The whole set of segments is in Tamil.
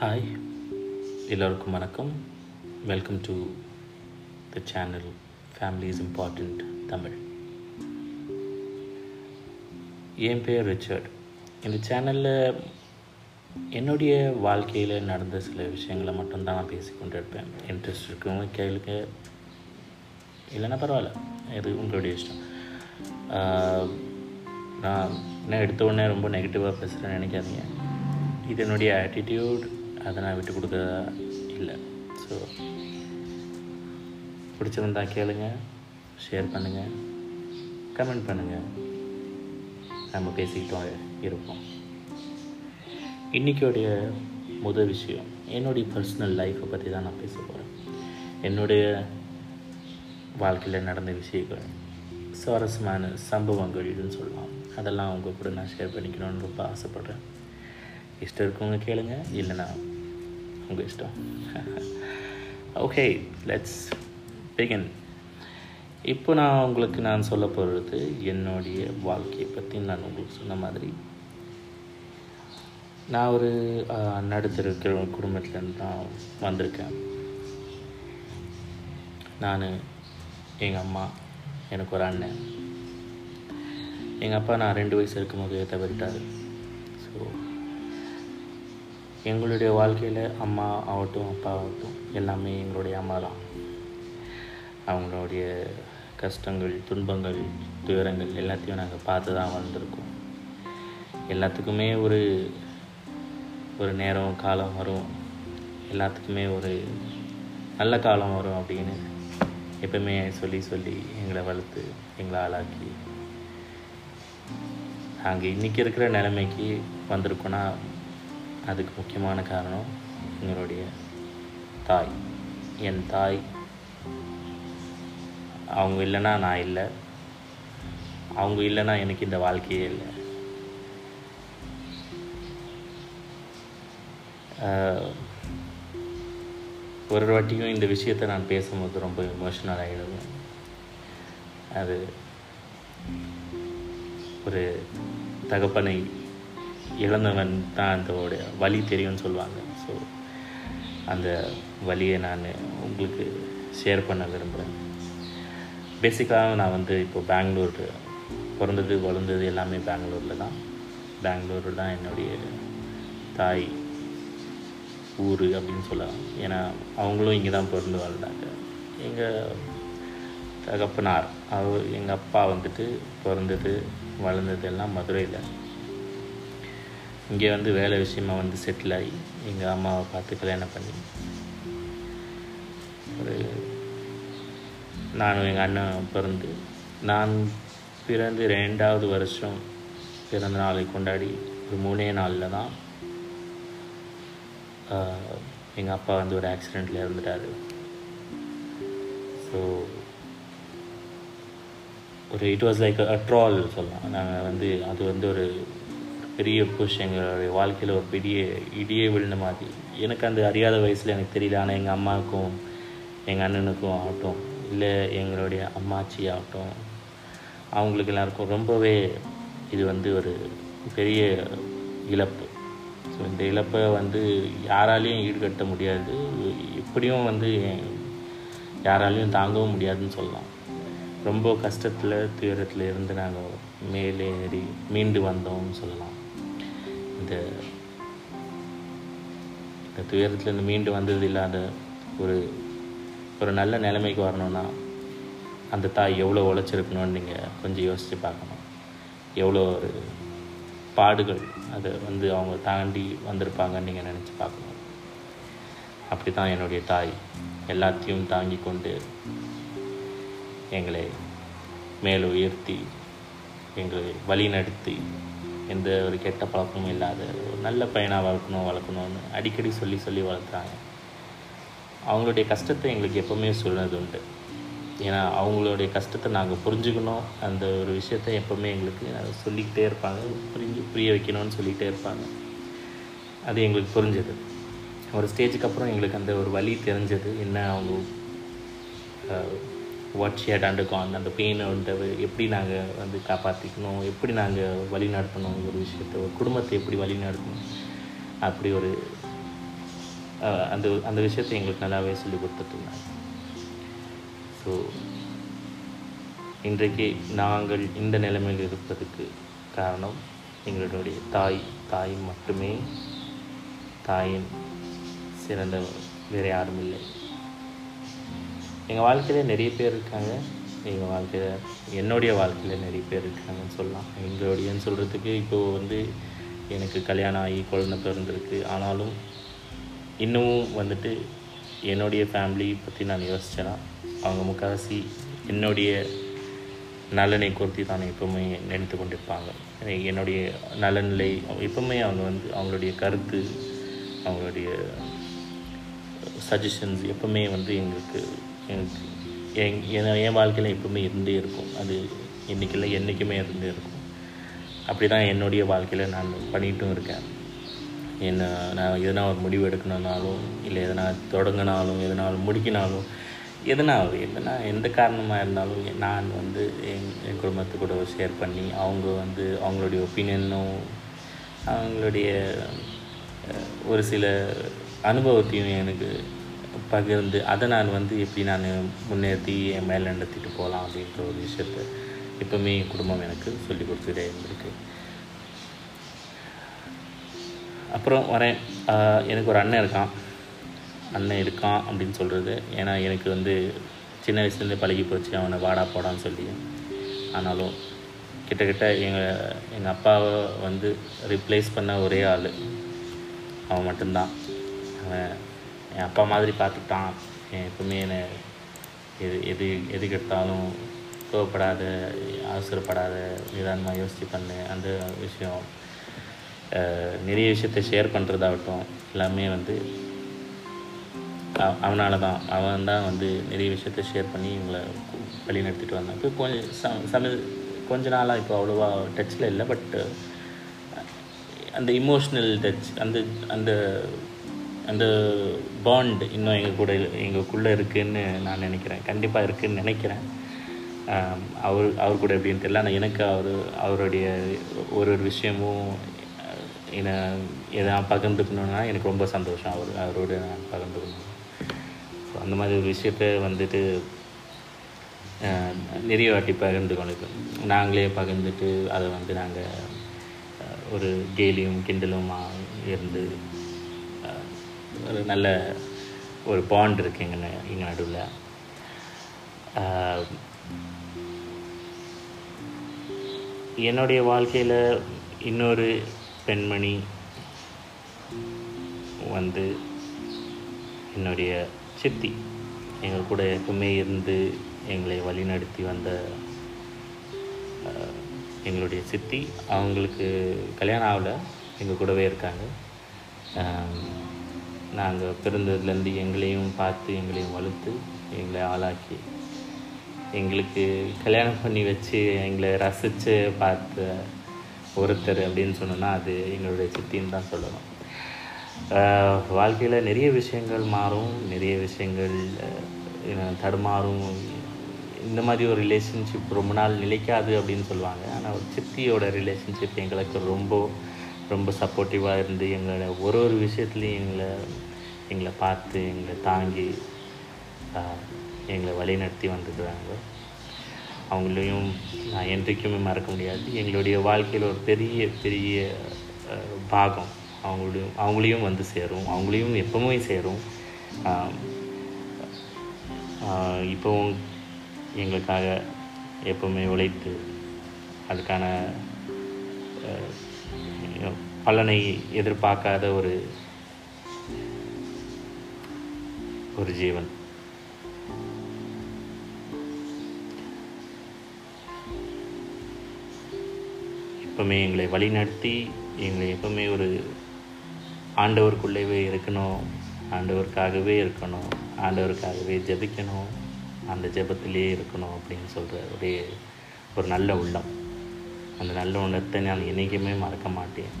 ஹாய், எல்லோருக்கும் வணக்கம். Welcome to the channel family is important Tamil. என் பேர் ரிச்சர்ட். இந்த சேனலில் என்னுடைய வாழ்க்கையில் நடந்த சில விஷயங்களை மட்டும்தான் நான் பேசிக்கொண்டு இருப்பேன். இன்ட்ரெஸ்ட் இருக்கவங்க கேளுங்க, இல்லைன்னா பரவாயில்ல, இது உங்களுடைய இஷ்டம். நான் எடுத்த உடனே ரொம்ப நெகட்டிவாக பேசுகிறேன்னு நினைக்காதீங்க. இது என்னுடைய ஆட்டிடியூட், அதை நான் விட்டு கொடுக்கறதா இல்லை. ஸோ பிடிச்சிருந்தா கேளுங்க, ஷேர் பண்ணுங்கள், கமெண்ட் பண்ணுங்கள். நம்ம பேசிக்கிட்டோம் இருப்போம். இன்றைக்கியோடைய முதல் விஷயம் என்னுடைய பர்சனல் லைஃப்பை பற்றி தான் நான் பேச போகிறேன். என்னுடைய வாழ்க்கையில் நடந்த விஷயங்கள், சுவாரஸ்யமான சம்பவங்கள் இதுன்னு சொல்லலாம். அதெல்லாம் அவங்க கூட நான் ஷேர் பண்ணிக்கணும்னு ரொம்ப ஆசைப்பட்றேன். இஷ்டம் இருக்கவங்க கேளுங்க, இல்லைனா உங்கள் இஷ்டம். Okay, let's begin. இப்போ நான் உங்களுக்கு சொல்ல போகிறது என்னுடைய வாழ்க்கையை பற்றி. நான் உங்களுக்கு சொன்ன மாதிரி நான் ஒரு நடுத்தர குடும்பத்துலேருந்து நான் வந்திருக்கேன். நான், எங்கள் அம்மா, எனக்கு ஒரு அண்ணன். எங்கள் அப்பா நான் 2 வயசு இருக்கும்போதே தவறிட்டார். ஸோ எங்களுடைய வாழ்க்கையில் அம்மா ஆகட்டும் அப்பா ஆகட்டும் எல்லாமே எங்களுடைய அம்மா தான். அவங்களுடைய கஷ்டங்கள், துன்பங்கள், துயரங்கள் எல்லாத்தையும் நாங்கள் பார்த்து தான் வந்திருக்கோம். எல்லாத்துக்குமே ஒரு நேரம் காலம் வரும், எல்லாத்துக்குமே ஒரு நல்ல காலம் வரும் அப்படின்னு எப்பவுமே சொல்லி எங்களை வளர்த்து எங்களை ஆளாக்கி நாங்கள் இன்றைக்கி இருக்கிற நிலைமைக்கு வந்திருக்கோன்னா அதுக்கு முக்கியமான காரணம் எங்களுடைய தாய். என் தாய், அவங்க இல்லைன்னா நான் இல்லை, அவங்க இல்லைன்னா எனக்கு இந்த வாழ்க்கையே இல்லை. ஒரு வாட்டியும் இந்த விஷயத்தை நான் பேசும்போது ரொம்ப எமோஷ்னல் ஆகிடுவேன். அது ஒரு தகப்பனை இழந்தவன் தான் அதோடைய வலி தெரியும்னு சொல்லுவாங்க. ஸோ அந்த வலியை நான் உங்களுக்கு ஷேர் பண்ண விரும்புகிறேன். பேசிக்காக நான் இப்போ பெங்களூர் பிறந்தது, வளர்ந்தது எல்லாமே பெங்களூரில் தான். பெங்களூரு தான் என்னுடைய தாய் ஊர் அப்படின்னு சொல்லலாம். ஏன்னா அவங்களும் இங்கே தான் பிறந்து வாழ்ந்தாங்க. எங்கள் தகப்பனார், அவர், எங்கள் அப்பா பிறந்தது வளர்ந்தது எல்லாம் மதுரையில். இங்கே வேலை விஷயமா செட்டில் ஆகி எங்கள் அம்மாவை பார்த்து கல்யாணம் பண்ணி ஒரு நானும் எங்கள் அண்ணன் பிறந்து, நான் பிறந்து 2வது வருஷம் பிறந்த நாளை கொண்டாடி ஒரு 3 நாளில் தான் எங்கள் அப்பா ஒரு ஆக்சிடெண்ட்டில் இருந்துட்டார். ஸோ ஒரு it was like a troll சொல்லலாம். நாங்கள் அது ஒரு பெரிய புஷ், எங்களுடைய வாழ்க்கையில் ஒரு பெரிய இடியே விழுந்த மாதிரி. எனக்கு அந்த அறியாத வயசில் எனக்கு தெரியல. ஆனால் எங்கள் அம்மாவுக்கும் எங்கள் அண்ணனுக்கும் ஆகட்டும், இல்லை எங்களுடைய அம்மாச்சி ஆகட்டும், அவங்களுக்கு எல்லாருக்கும் ரொம்பவே இது ஒரு பெரிய இழப்பு. ஸோ இந்த இழப்பை யாராலையும் ஈடுகட்ட முடியாது, எப்படியும் யாராலையும் தாங்கவும் முடியாதுன்னு சொல்லலாம். ரொம்ப கஷ்டத்தில் துயரத்தில் இருந்து நாங்கள் மேலேறி மீண்டு வந்தோம்னு சொல்லலாம். இந்த துயரத்துலேருந்து மீண்டு வந்தது இல்லாத ஒரு நல்ல நிலைமைக்கு வரணும்னா அந்த தாய் எவ்வளோ உழைச்சிருக்கணும்னு நீங்கள் கொஞ்சம் யோசித்து பார்க்கணும். எவ்வளோ ஒரு பாடுகள் அதை அவங்க தாண்டி வந்திருப்பாங்கன்னு நீங்கள் நினச்சி பார்க்கணும். அப்படி தான் என்னுடைய தாய் எல்லாத்தையும் தாங்கி கொண்டு எங்களை மேலே உயர்த்தி எங்களை வழி நடத்தி எந்த ஒரு கெட்ட பழக்கமும் இல்லாத ஒரு நல்ல பையனாக வளர்க்கணும்னு அடிக்கடி சொல்லி வளர்த்தாங்க. அவங்களுடைய கஷ்டத்தை எங்களுக்கு எப்போவுமே சொன்னது உண்டு. ஏன்னா அவங்களுடைய கஷ்டத்தை நாங்கள் புரிஞ்சுக்கணும், அந்த ஒரு விஷயத்தை எப்போவுமே எங்களுக்கு சொல்லிக்கிட்டே இருப்பாங்க, புரிய வைக்கணும்னு சொல்லிகிட்டே இருப்பாங்க. அது எங்களுக்கு புரிஞ்சது. ஒரு ஸ்டேஜுக்கு அப்புறம் எங்களுக்கு அந்த ஒரு வழி தெரிஞ்சது. என்ன அவங்க வாட் ஷி ஹட் அண்டர்கான், அந்த பெயினை எப்படி நாங்கள் காப்பாற்றிக்கணும், எப்படி நாங்கள் வழி நடத்தணும், ஒரு விஷயத்தை, ஒரு குடும்பத்தை எப்படி வழி நடத்தணும், அப்படி ஒரு அந்த அந்த விஷயத்தை எங்களுக்கு நல்லாவே சொல்லிக் கொடுத்துட்ருந்தாங்க. ஸோ இன்றைக்கு நாங்கள் இந்த நிலைமையில் இருப்பதுக்கு காரணம் எங்களுடைய தாய் மட்டுமே. தாயின் சிறந்த வேறு யாரும் இல்லை. எங்கள் வாழ்க்கையில் நிறைய பேர் இருக்காங்க, எங்கள் வாழ்க்கையில் என்னுடைய வாழ்க்கையில் நிறைய பேர் இருக்காங்கன்னு சொல்லலாம். எங்களுடையன்னு சொல்கிறதுக்கு இப்போது எனக்கு கல்யாணம் ஆகி குழந்தை பிறந்திருக்கு. ஆனாலும் இன்னமும் என்னுடைய ஃபேமிலி பற்றி நான் யோசிச்சேன்னா அவங்க முக்கால்வாசி என்னுடைய நலனை குறித்து தான் எப்போவுமே நினைத்து கொண்டிருப்பாங்க. என்னுடைய நலநிலை எப்போவுமே அவங்க அவங்களுடைய கருத்து, அவங்களுடைய சஜஷன்ஸ் எப்போவுமே எங்களுக்கு என் வாழ்க்கையில் எப்போவுமே இருந்தே இருக்கும். அது என்றைக்கில்லை, என்றைக்குமே இருந்தே இருக்கும். அப்படி தான் என்னுடைய வாழ்க்கையில் நான் பண்ணிகிட்டும் இருக்கேன். நான் எதனா ஒரு முடிவு எடுக்கணுன்னாலும், இல்லை எதனா தொடங்கினாலும், எதனால் முடிக்கினாலும், எதனா எந்த காரணமாக இருந்தாலும் நான் என் குடும்பத்து கூட ஷேர் பண்ணி அவங்க அவங்களுடைய ஒப்பீனியனும் அவங்களுடைய ஒரு சில அனுபவத்தையும் எனக்கு பகிர்ந்து அதை நான் எப்படி நான் முன்னேற்றி என் மேலே நடத்திட்டு போகலாம் அப்படின்ற ஒரு விஷயத்தை எப்போவுமே என் குடும்பம் எனக்கு சொல்லிக் கொடுத்துட்டே இருந்திருக்கு. அப்புறம் எனக்கு ஒரு அண்ணன் இருக்கான் அப்படின்னு சொல்கிறது ஏன்னா எனக்கு சின்ன வயசுலேருந்து பழகி போச்சு. அவனை வாடா போடான்னு சொல்லி, ஆனாலும் கிட்டத்தட்ட எங்கள் அப்பாவை ரிப்ளேஸ் பண்ண ஒரே ஆள் அவன் மட்டும்தான். அவன் என் அப்பா மாதிரி பார்த்துட்டான். எப்பவுமே என்னை எதுக்கு எடுத்தாலும் கோவப்படாத, அவசரப்படாத, நிதானமாக யோசிச்சு பண்ணு. அந்த விஷயம் நிறைய விஷயத்தை ஷேர் பண்ணுறதாகட்டும் எல்லாமே அவனால் தான் அவன்தான் நிறைய விஷயத்தை ஷேர் பண்ணி இவங்களை வழி நடத்திட்டு வந்தான். இப்போ கொஞ்ச நாளாக இப்போ அவ்வளோவா டச்சில் இல்லை. பட் அந்த இமோஷ்னல் டச், அந்த அந்த அந்த பாண்ட் இன்னும் எங்களுக்குள்ளே இருக்குதுன்னு நான் நினைக்கிறேன். கண்டிப்பாக இருக்குதுன்னு நினைக்கிறேன். அவர் கூட எப்படின்னு தெரியல. ஆனால் எனக்கு அவருடைய ஒரு ஒரு விஷயமும் என்னை எதனா பகிர்ந்துக்கணுன்னா எனக்கு ரொம்ப சந்தோஷம். அவரோட நான் பகிர்ந்துக்கணும். ஸோ அந்த மாதிரி ஒரு விஷயத்தை நிறைய வாட்டி பகிர்ந்துக்கணும். நாங்களே பகிர்ந்துட்டு அதை நாங்கள் ஒரு கேலியும் கிண்டலுமாக இருந்து ஒரு நல்ல ஒரு பாண்ட் இருக்குது எங்கள் நடுவில். என்னுடைய வாழ்க்கையில் இன்னொரு பெண்மணி என்னுடைய சித்தி எங்கள் கூட எப்பவுமே இருந்து எங்களை வழிநடத்தி வந்த எங்களுடைய சித்தி. அவங்களுக்கு கல்யாணம் ஆகலை, எங்கள் கூடவே இருக்காங்க. நாங்கள் பிறந்ததுலேருந்து எங்களையும் பார்த்து, எங்களையும் வளர்த்து, எங்களை ஆளாக்கி, எங்களுக்கு கல்யாணம் பண்ணி வச்சு, எங்களை ரசித்து பார்த்த ஒருத்தர் அப்படின்னு சொன்னோன்னா அது எங்களுடைய சித்தின்னு தான் சொல்லணும். வாழ்க்கையில் நிறைய விஷயங்கள் மாறும், நிறைய விஷயங்கள் தடுமாறும். இந்த மாதிரி ஒரு ரிலேஷன்ஷிப் ரொம்ப நாள் நிலைக்காது அப்படின்னு சொல்லுவாங்க. ஆனால் ஒரு சித்தியோட ரிலேஷன்ஷிப் எங்களுக்கு ரொம்ப ரொம்ப சப்போர்ட்டிவாக இருந்து எங்களோட ஒரு விஷயத்துலையும் எங்களை பார்த்து, எங்களை தாங்கி, எங்களை வழிநடத்தி வந்துடுறாங்க. அவங்களையும் நான் என்றைக்குமே மறக்க முடியாது. எங்களுடைய வாழ்க்கையில் ஒரு பெரிய பெரிய பாகம் அவங்களையும் சேரும், அவங்களையும் எப்பவுமே சேரும். இப்போவும் எங்களுக்காக எப்பவுமே உழைத்து அதுக்கான பலனை எதிர்பார்க்காத ஒரு ஜீவன். எப்பவுமே எங்களை வழிநடத்தி எங்களை எப்பவுமே ஒரு ஆண்டவருக்குள்ளேயே இருக்கணும், ஆண்டவருக்காகவே இருக்கணும், ஆண்டவருக்காகவே ஜெபிக்கணும், அந்த ஜெபத்திலேயே இருக்கணும் அப்படின்னு சொல்கிற ஒரு நல்ல உள்ளம். அந்த நல்ல உள்ளத்தை நான் என்றைக்குமே மறக்க மாட்டேன்.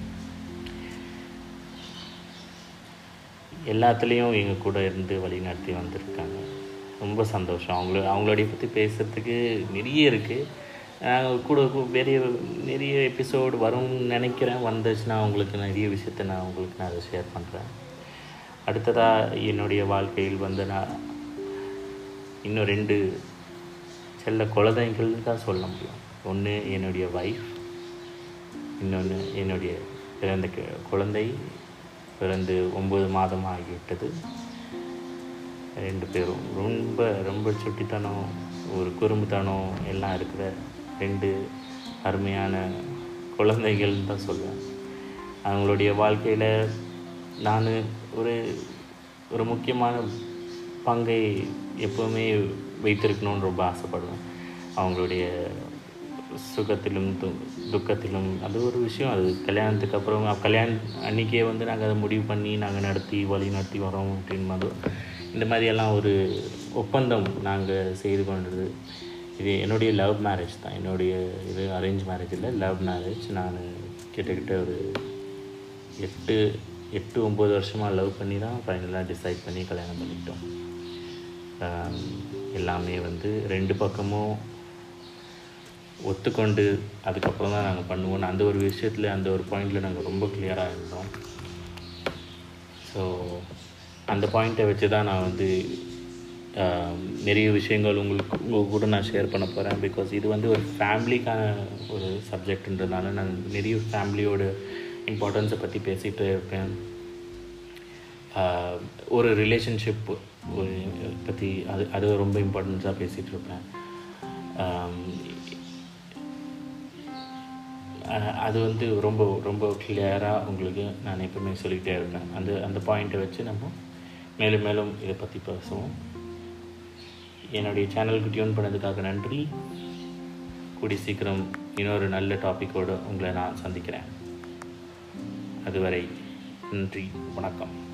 எல்லாத்துலேயும் எங்கள் கூட இருந்து வழிநடத்தி வந்திருக்காங்க. ரொம்ப சந்தோஷம். அவங்களுடைய பற்றி பேசுகிறதுக்கு நிறைய இருக்குது. நாங்கள் கூட நிறைய எபிசோடு வரும்னு நினைக்கிறேன். வந்துச்சுன்னா அவங்களுக்கு நிறைய விஷயத்தை நான் அதை ஷேர் பண்ணுறேன். அடுத்ததாக என்னுடைய வாழ்க்கையில் வந்து நான் இன்னும் 2 செல்ல குழந்தைகள் தான் சொல்ல முடியும். ஒன்று என்னுடைய வைஃப், இன்னொன்று என்னுடைய பிறந்த குழந்தை. பிறந்து 9 மாதம் ஆகிவிட்டது. 2 பேரும் ரொம்ப ரொம்ப சுட்டித்தனம், ஒரு குறும்புத்தனம் எல்லாம் இருக்கிற 2 அருமையான குழந்தைகள்னு தான் சொல்லுவேன். அவங்களுடைய வாழ்க்கையில் நான் ஒரு ஒரு முக்கியமான பங்கை எப்போவுமே வைத்திருக்கணும்னு ரொம்ப ஆசைப்படுவேன். அவங்களுடைய சுகத்திலும் துக்கத்திலும் அது ஒரு விஷயம். அது கல்யாணத்துக்கு அப்புறம் அன்றைக்கே வந்து நாங்கள் அதை முடிவு பண்ணி நாங்கள் நடத்தி வழி நடத்தி வரோம் அப்படின்னு மாதிரி இந்த மாதிரியெல்லாம் ஒரு ஒப்பந்தம் நாங்கள் செய்து கொண்டது. இது என்னுடைய லவ் மேரேஜ் தான். என்னுடைய இது அரேஞ்ச் மேரேஜ் இல்லை, லவ் மேரேஜ். நான் கிட்டத்தட்ட ஒரு 8-9 வருஷமாக லவ் பண்ணி தான் ஃபைனலாக டிசைட் பண்ணி கல்யாணம் பண்ணிக்கிட்டோம். எல்லாமே வந்து 2 பக்கமும் ஒத்துக்கொண்டு அதுக்கப்புறம் தான் நாங்கள் பண்ணுவோம். அந்த ஒரு விஷயத்தில், அந்த ஒரு பாயிண்டில் நாங்கள் ரொம்ப கிளியராக இருந்தோம். ஸோ அந்த பாயிண்ட்டை வச்சு தான் நான் வந்து நிறைய விஷயங்கள் உங்களுக்கு கூட நான் ஷேர் பண்ண போகிறேன். பிகாஸ் இது வந்து ஒரு ஃபேமிலிக்கான ஒரு சப்ஜெக்ட்ன்றதுனால நான் நிறைய ஃபேமிலியோட இம்பார்ட்டன்ஸை பற்றி பேசிகிட்டு இருக்கேன். ஒரு ரிலேஷன்ஷிப் பற்றி அது ரொம்ப இம்பார்ட்டன்ஸாக பேசிகிட்டு இருப்பேன். அது வந்து ரொம்ப ரொம்ப கிளியராக உங்களுக்கு நான் எப்பவுமே சொல்லிகிட்டே இருக்கேன். அந்த அந்த பாயிண்ட்டை வச்சு நம்ம மேலும் மேலும் இதை பற்றி பேசுவோம். என்னுடைய சேனலுக்கு டியூன் பண்ணதுக்காக நன்றி. கூடி சீக்கிரம் இன்னொரு நல்ல டாப்பிக்கோடு உங்களை நான் சந்திக்கிறேன். அதுவரை நன்றி, வணக்கம்.